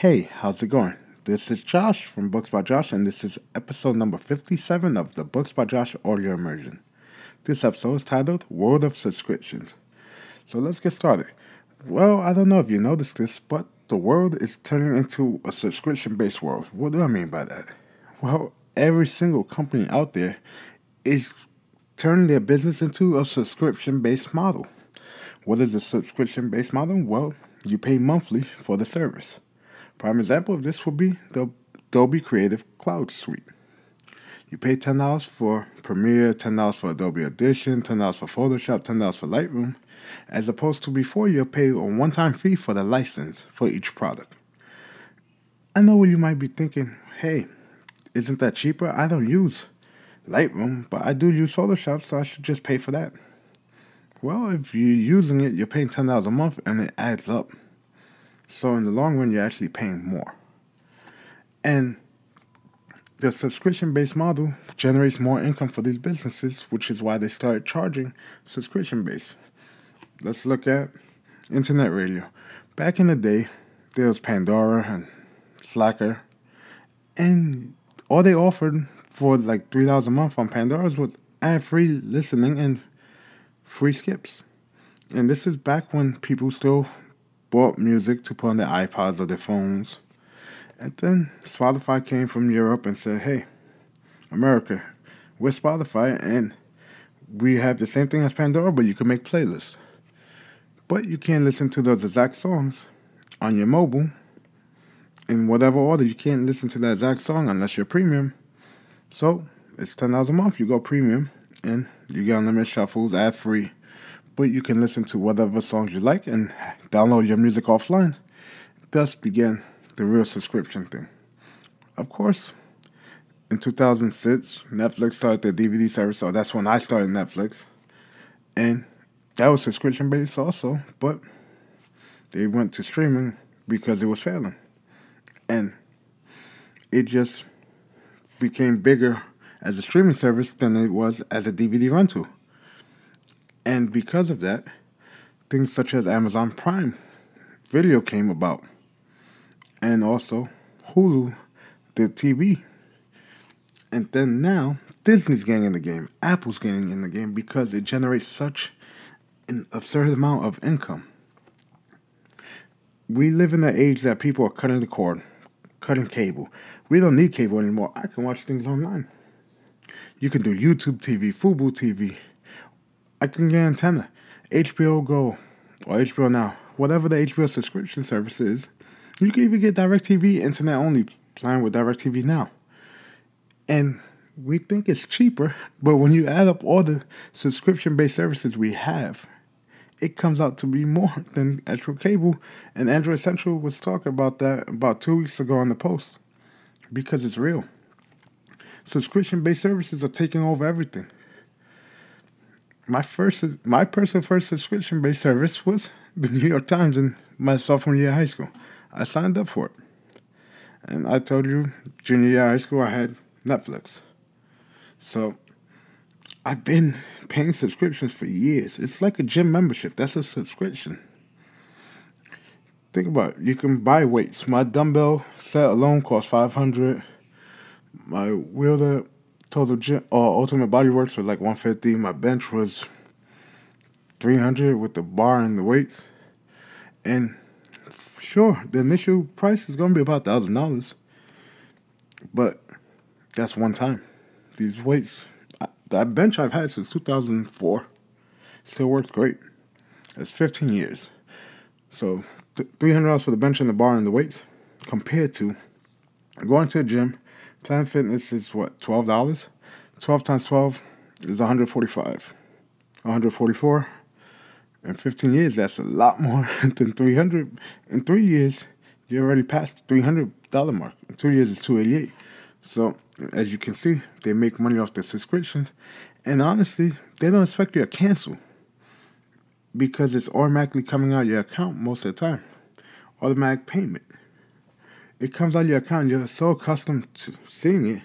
Hey, how's it going? This is Josh from Books by Josh, and this is episode number 57 of the Books by Josh Audio Immersion. This episode is titled World of Subscriptions. So let's get started. Well, I don't know if you noticed this, but the world is turning into a subscription-based world. What do I mean by that? Well, every single company out there is turning their business into a subscription-based model. What is a subscription-based model? Well, you pay monthly for the service. Prime example of this would be the Adobe Creative Cloud Suite. You pay $10 for Premiere, $10 for Adobe Audition, $10 for Photoshop, $10 for Lightroom, as opposed to before you'll pay a one-time fee for the license for each product. I know you might be thinking, hey, isn't that cheaper? I don't use Lightroom, but I do use Photoshop, so I should just pay for that. Well, if you're using it, you're paying $10 a month, and it adds up. So in the long run, you're actually paying more. And the subscription-based model generates more income for these businesses, which is why they started charging subscription-based. Let's look at internet radio. Back in the day, there was Pandora and Slacker. And all they offered for like $3 a month on Pandora was ad-free listening and free skips. And this is back when people still bought music to put on their iPods or their phones. And then Spotify came from Europe and said, hey, America, we're Spotify and we have the same thing as Pandora, but you can make playlists. But you can't listen to those exact songs on your mobile in whatever order. You can't listen to that exact song unless you're premium. So it's $10 a month. You go premium and you get unlimited shuffles ad-free. But you can listen to whatever songs you like and download your music offline. Thus began the real subscription thing. Of course, in 2006, Netflix started their DVD service, so that's when I started Netflix. And that was subscription-based also, but they went to streaming because it was failing. And it just became bigger as a streaming service than it was as a DVD rental. And because of that, things such as Amazon Prime Video came about. And also Hulu, the TV. And then now, Disney's getting in the game. Apple's getting in the game because it generates such an absurd amount of income. We live in the age that people are cutting the cord, cutting cable. We don't need cable anymore. I can watch things online. You can do YouTube TV, Fubo TV. I can get antenna, HBO Go, or HBO Now, whatever the HBO subscription service is. You can even get DirecTV internet only plan with DirecTV Now. And we think it's cheaper, but when you add up all the subscription-based services we have, it comes out to be more than actual cable. And Android Central was talking about that about 2 weeks ago on the post, because it's real. Subscription-based services are taking over everything. My personal first subscription-based service was the New York Times in my sophomore year of high school. I signed up for it. And I told you, junior year of high school, I had Netflix. So I've been paying subscriptions for years. It's like a gym membership. That's a subscription. Think about it. You can buy weights. My dumbbell set alone costs $500. My wielder total gym or Ultimate Bodyworks was like $150. My bench was $300 with the bar and the weights. And sure, the initial price is going to be about $1,000. But that's one time. These weights, that bench I've had since 2004, still works great. That's 15 years. So $300 for the bench and the bar and the weights compared to going to a gym. Planet Fitness is what, $12? 12 times 12 is $145. $144. In 15 years, that's a lot more than $300. In 3 years, you already passed the $300 mark. In 2 years, it's $288. So, as you can see, they make money off their subscriptions. And honestly, they don't expect you to cancel, because it's automatically coming out of your account most of the time. Automatic payment. It comes out of your account. You're so accustomed to seeing it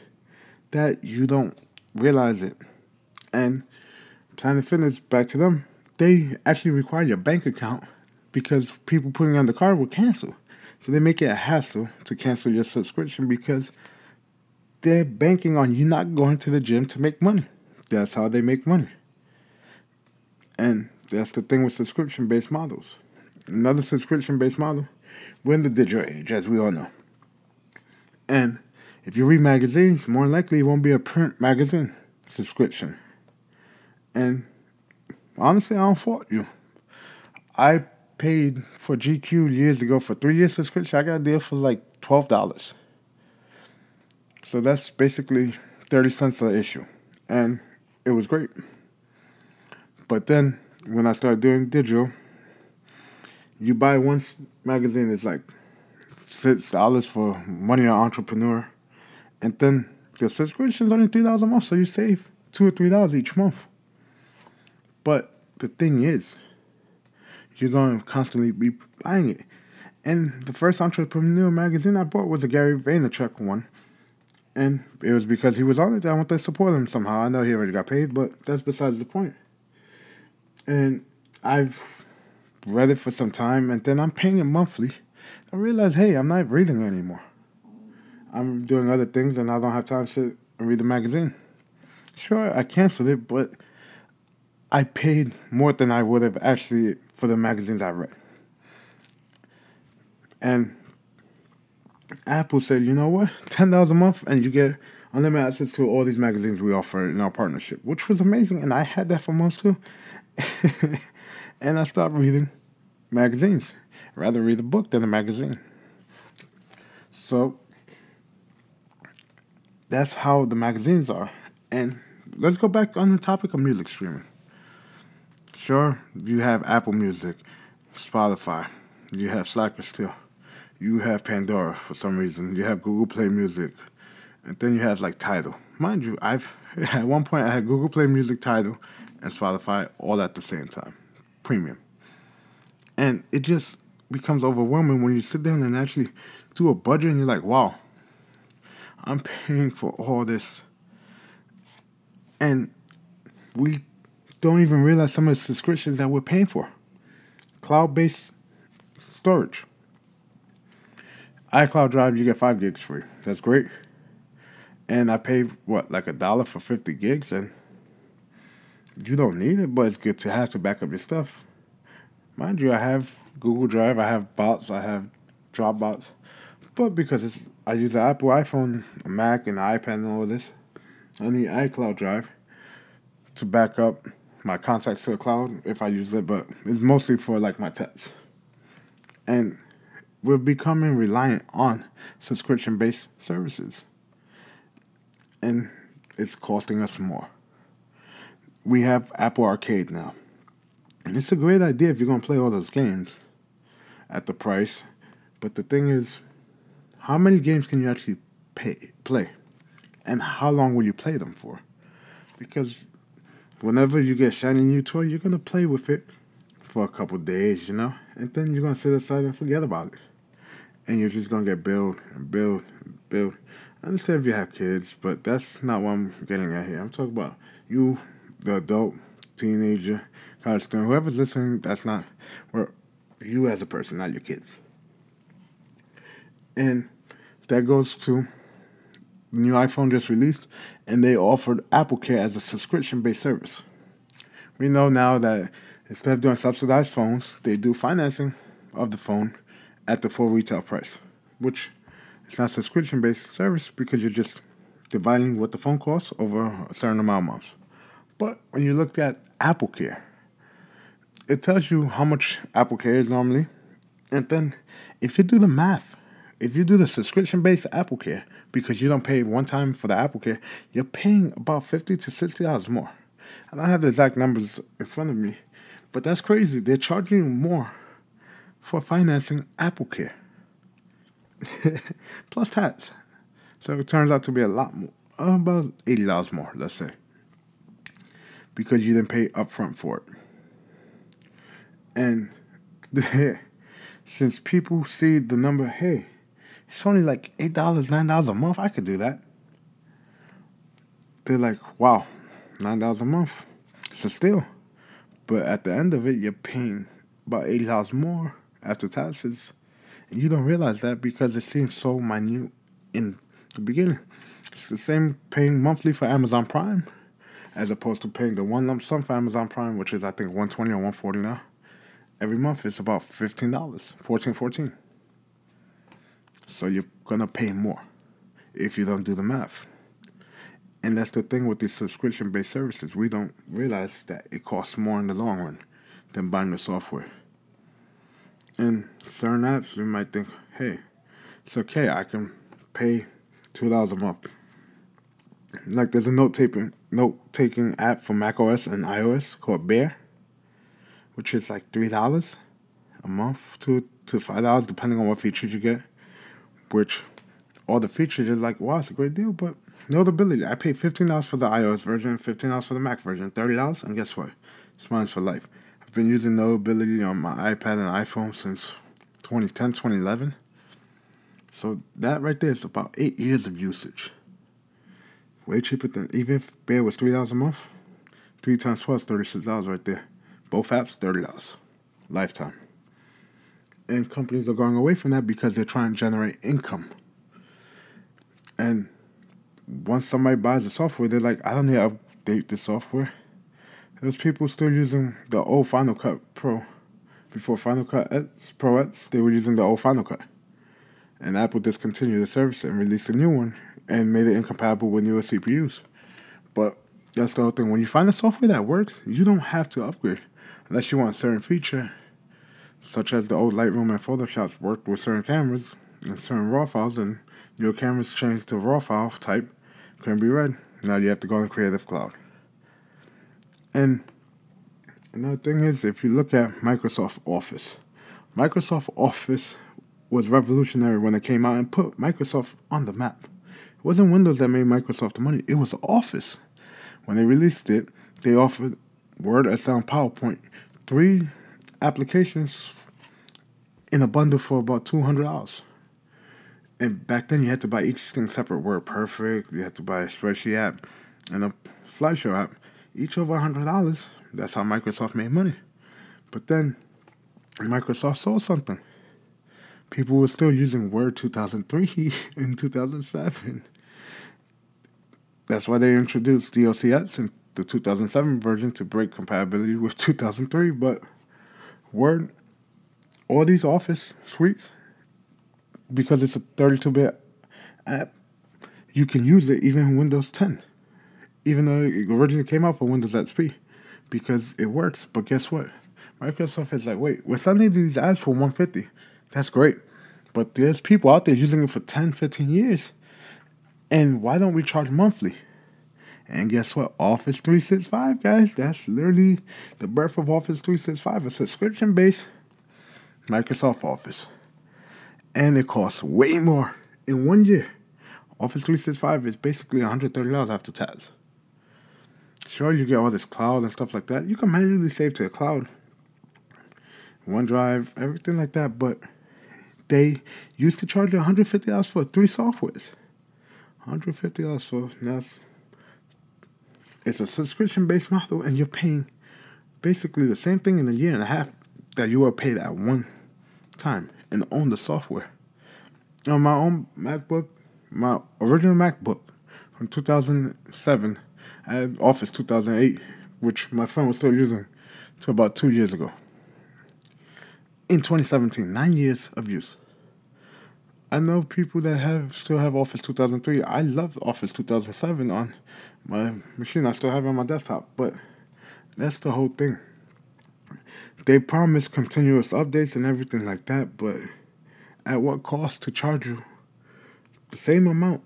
that you don't realize it. And Planet Fitness, back to them, they actually require your bank account because people putting on the card will cancel. So they make it a hassle to cancel your subscription because they're banking on you not going to the gym to make money. That's how they make money. And that's the thing with subscription-based models. Another subscription-based model, we're in the digital age, as we all know. And if you read magazines, more likely it won't be a print magazine subscription. And honestly, I don't fault you. I paid for GQ years ago for 3-year subscription. I got a deal for like $12. So that's basically 30 cents an issue. And it was great. But then when I started doing digital, you buy one magazine, it's like $6 for Money on Entrepreneur. And then your subscription is only $3 a month, so you save $2 or $3 each month. But the thing is, you're going to constantly be buying it. And the first entrepreneurial magazine I bought was a Gary Vaynerchuk one. And it was because he was on it that I wanted to support him somehow. I know he already got paid, but that's besides the point. And I've read it for some time, and then I'm paying it monthly. I realized, hey, I'm not reading it anymore. I'm doing other things, and I don't have time to sit and read the magazine. Sure, I canceled it, but I paid more than I would have actually for the magazines I read. And Apple said, you know what? $10 a month, and you get unlimited access to all these magazines we offer in our partnership, which was amazing, and I had that for months too. And I stopped reading magazines. I'd rather read a book than a magazine. So that's how the magazines are. And let's go back on the topic of music streaming. Sure, you have Apple Music, Spotify. You have Slacker still. You have Pandora for some reason. You have Google Play Music. And then you have like Tidal. Mind you, at one point I had Google Play Music, Tidal, and Spotify all at the same time. Premium. And it just becomes overwhelming when you sit down and actually do a budget and you're like, wow, I'm paying for all this. And we don't even realize some of the subscriptions that we're paying for. Cloud-based storage. iCloud Drive, you get 5 gigs free. That's great. And I pay, like $1 for 50 gigs? And you don't need it, but it's good to have to back up your stuff. Mind you, I have Google Drive, I have Box, I have Dropbox. But because I use an Apple iPhone, a Mac, and an iPad and all this, I need iCloud Drive to back up my contacts to the cloud if I use it, but it's mostly for like my texts. And we're becoming reliant on subscription-based services. And it's costing us more. We have Apple Arcade now. And it's a great idea if you're going to play all those games at the price. But the thing is, how many games can you actually play? And how long will you play them for? Because whenever you get shiny new toy, you're going to play with it for a couple days, And then you're going to sit aside and forget about it. And you're just going to get billed and billed and billed. I understand if you have kids, but that's not what I'm getting at here. I'm talking about you, the adult, teenager, college student, whoever's listening, that's not you as a person, not your kids. And that goes to the new iPhone just released, and they offered AppleCare as a subscription-based service. We know now that instead of doing subsidized phones, they do financing of the phone at the full retail price, which is not subscription-based service because you're just dividing what the phone costs over a certain amount of months. But when you look at AppleCare, it tells you how much AppleCare is normally. And then if you do the math, if you do the subscription-based AppleCare, because you don't pay one time for the AppleCare, you're paying about $50 to $60 more. I don't have the exact numbers in front of me, but that's crazy. They're charging you more for financing AppleCare. Plus tax. So it turns out to be a lot more, about $80 more, let's say. Because you didn't pay upfront for it. And since people see the number, hey, it's only like $8, $9 a month, I could do that. They're like, wow, $9 a month, it's a steal. But at the end of it, you're paying about $80 more after taxes And you don't realize that because it seems so minute in the beginning. It's the same paying monthly for Amazon Prime as opposed to paying the one lump sum for Amazon Prime, which is, I think, $120 or $140 now. Every month, it's about $15, $14. So you're going to pay more if you don't do the math. And that's the thing with these subscription-based services. We don't realize that it costs more in the long run than buying the software. And certain apps, we might think, hey, it's okay, I can pay $2 a month. Like there's a note-taking app for macOS and iOS called Bear, which is like $3 a month, to $5, depending on what features you get. Which, all the features is like, wow, it's a great deal, but Notability. I paid $15 for the iOS version, $15 for the Mac version, $30, and guess what? It's mine for life. I've been using Notability on my iPad and iPhone since 2010, 2011. So that right there is about 8 years of usage. Way cheaper than, even if Bear was $3 a month, 3 times 12 is $36 right there. Both apps, $30. Lifetime. And companies are going away from that because they're trying to generate income. And once somebody buys the software, they're like, I don't need to update the software. There's people still using the old Final Cut Pro. Before Final Cut Pro X, they were using the old Final Cut. And Apple discontinued the service and released a new one and made it incompatible with newer CPUs. But that's the whole thing. When you find a software that works, you don't have to upgrade. Unless you want a certain feature, such as the old Lightroom and Photoshop worked with certain cameras and certain RAW files, and your cameras changed to RAW file type, couldn't be read. Now you have to go in Creative Cloud. And another thing is, if you look at Microsoft Office was revolutionary when it came out and put Microsoft on the map. It wasn't Windows that made Microsoft the money, it was Office. When they released it, they offered Word, Excel, and PowerPoint, 3 applications in a bundle for about $200. And back then, you had to buy each thing separate. WordPerfect, you had to buy a spreadsheet app and a slideshow app, each over $100. That's how Microsoft made money. But then, Microsoft sold something. People were still using Word 2003 and 2007. That's why they introduced DLCs in the 2007 version to break compatibility with 2003. But Word, all these Office suites, because it's a 32-bit app, you can use it even in Windows 10. Even though it originally came out for Windows XP, because it works. But guess what? Microsoft is like, wait, we're selling these apps for $150. That's great. But there's people out there using it for 10, 15 years. And why don't we charge monthly? And guess what? Office 365, guys. That's literally the birth of Office 365, a subscription-based Microsoft Office. And it costs way more in 1 year. Office 365 is basically $130 after tax. Sure, you get all this cloud and stuff like that. You can manually save to the cloud, OneDrive, everything like that. But they used to charge you $150 for 3 softwares. $150 for now. It's a subscription-based model, and you're paying basically the same thing in a year and a half that you were paid at one time and own the software. On my own MacBook, my original MacBook from 2007, I had Office 2008, which my friend was still using till about 2 years ago. In 2017, 9 years of use. I know people that still have Office 2003. I loved Office 2007 on my machine. I still have it on my desktop, but that's the whole thing. They promise continuous updates and everything like that, but at what cost to charge you the same amount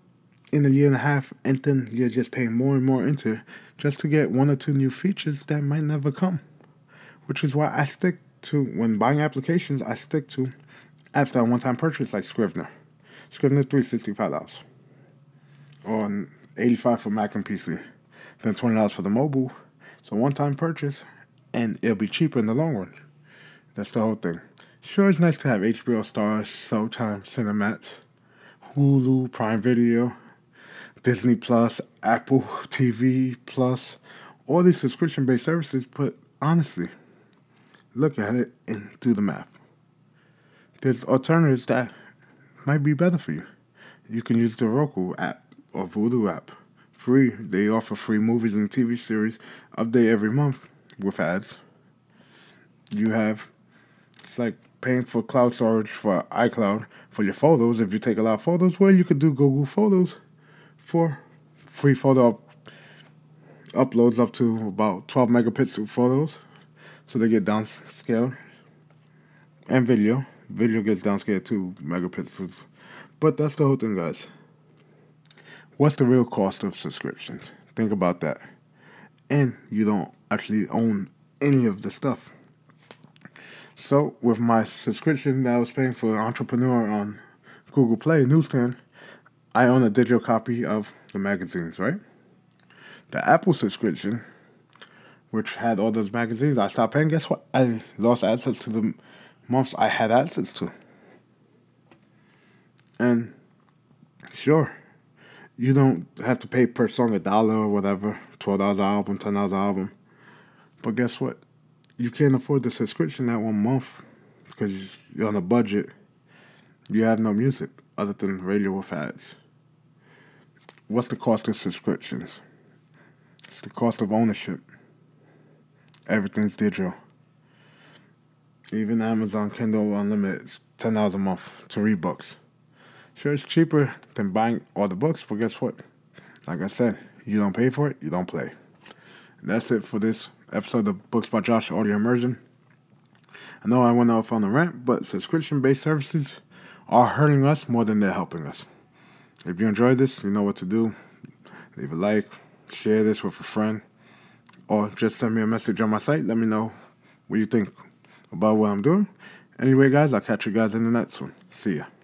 in a year and a half, and then you're just paying more and more into it just to get 1 or 2 new features that might never come. Which is why I stick to, when buying applications, I stick to apps that one-time purchase, like Scrivener, $365, or $85 for Mac and PC, then $20 for the mobile. So one-time purchase, and it'll be cheaper in the long run. That's the whole thing. Sure, it's nice to have HBO Stars, Showtime, Cinemax, Hulu, Prime Video, Disney Plus, Apple TV Plus, all these subscription-based services. But honestly, look at it and do the math. there's alternatives that might be better for you. You can use the Roku app or Vudu app. Free. They offer free movies and TV series update every month with ads. You have, it's like paying for cloud storage for iCloud for your photos. If you take a lot of photos, well, you could do Google Photos for free photo uploads up to about 12 megapixel photos, so they get downscaled. And video. Video gets downscaled to megapixels. But that's the whole thing, guys. What's the real cost of subscriptions? Think about that. And you don't actually own any of the stuff. So with my subscription that I was paying for Entrepreneur on Google Play Newsstand, I own a digital copy of the magazines, right? The Apple subscription, which had all those magazines, I stopped paying. Guess what? I lost access to the months I had access to. And sure, you don't have to pay per song $1 or whatever, $12 an album, $10 an album. But guess what? You can't afford the subscription that 1 month because you're on a budget. You have no music other than radio with ads. What's the cost of subscriptions? It's the cost of ownership. Everything's digital. Even Amazon Kindle Unlimited is $10 a month to read books. Sure, it's cheaper than buying all the books, but guess what? Like I said, you don't pay for it, you don't play. And that's it for this episode of Books by Josh Audio Immersion. I know I went off on a rant, but subscription-based services are hurting us more than they're helping us. If you enjoyed this, you know what to do. Leave a like, share this with a friend, or just send me a message on my site. Let me know what you think about what I'm doing. Anyway, guys, I'll catch you guys in the next one. See ya.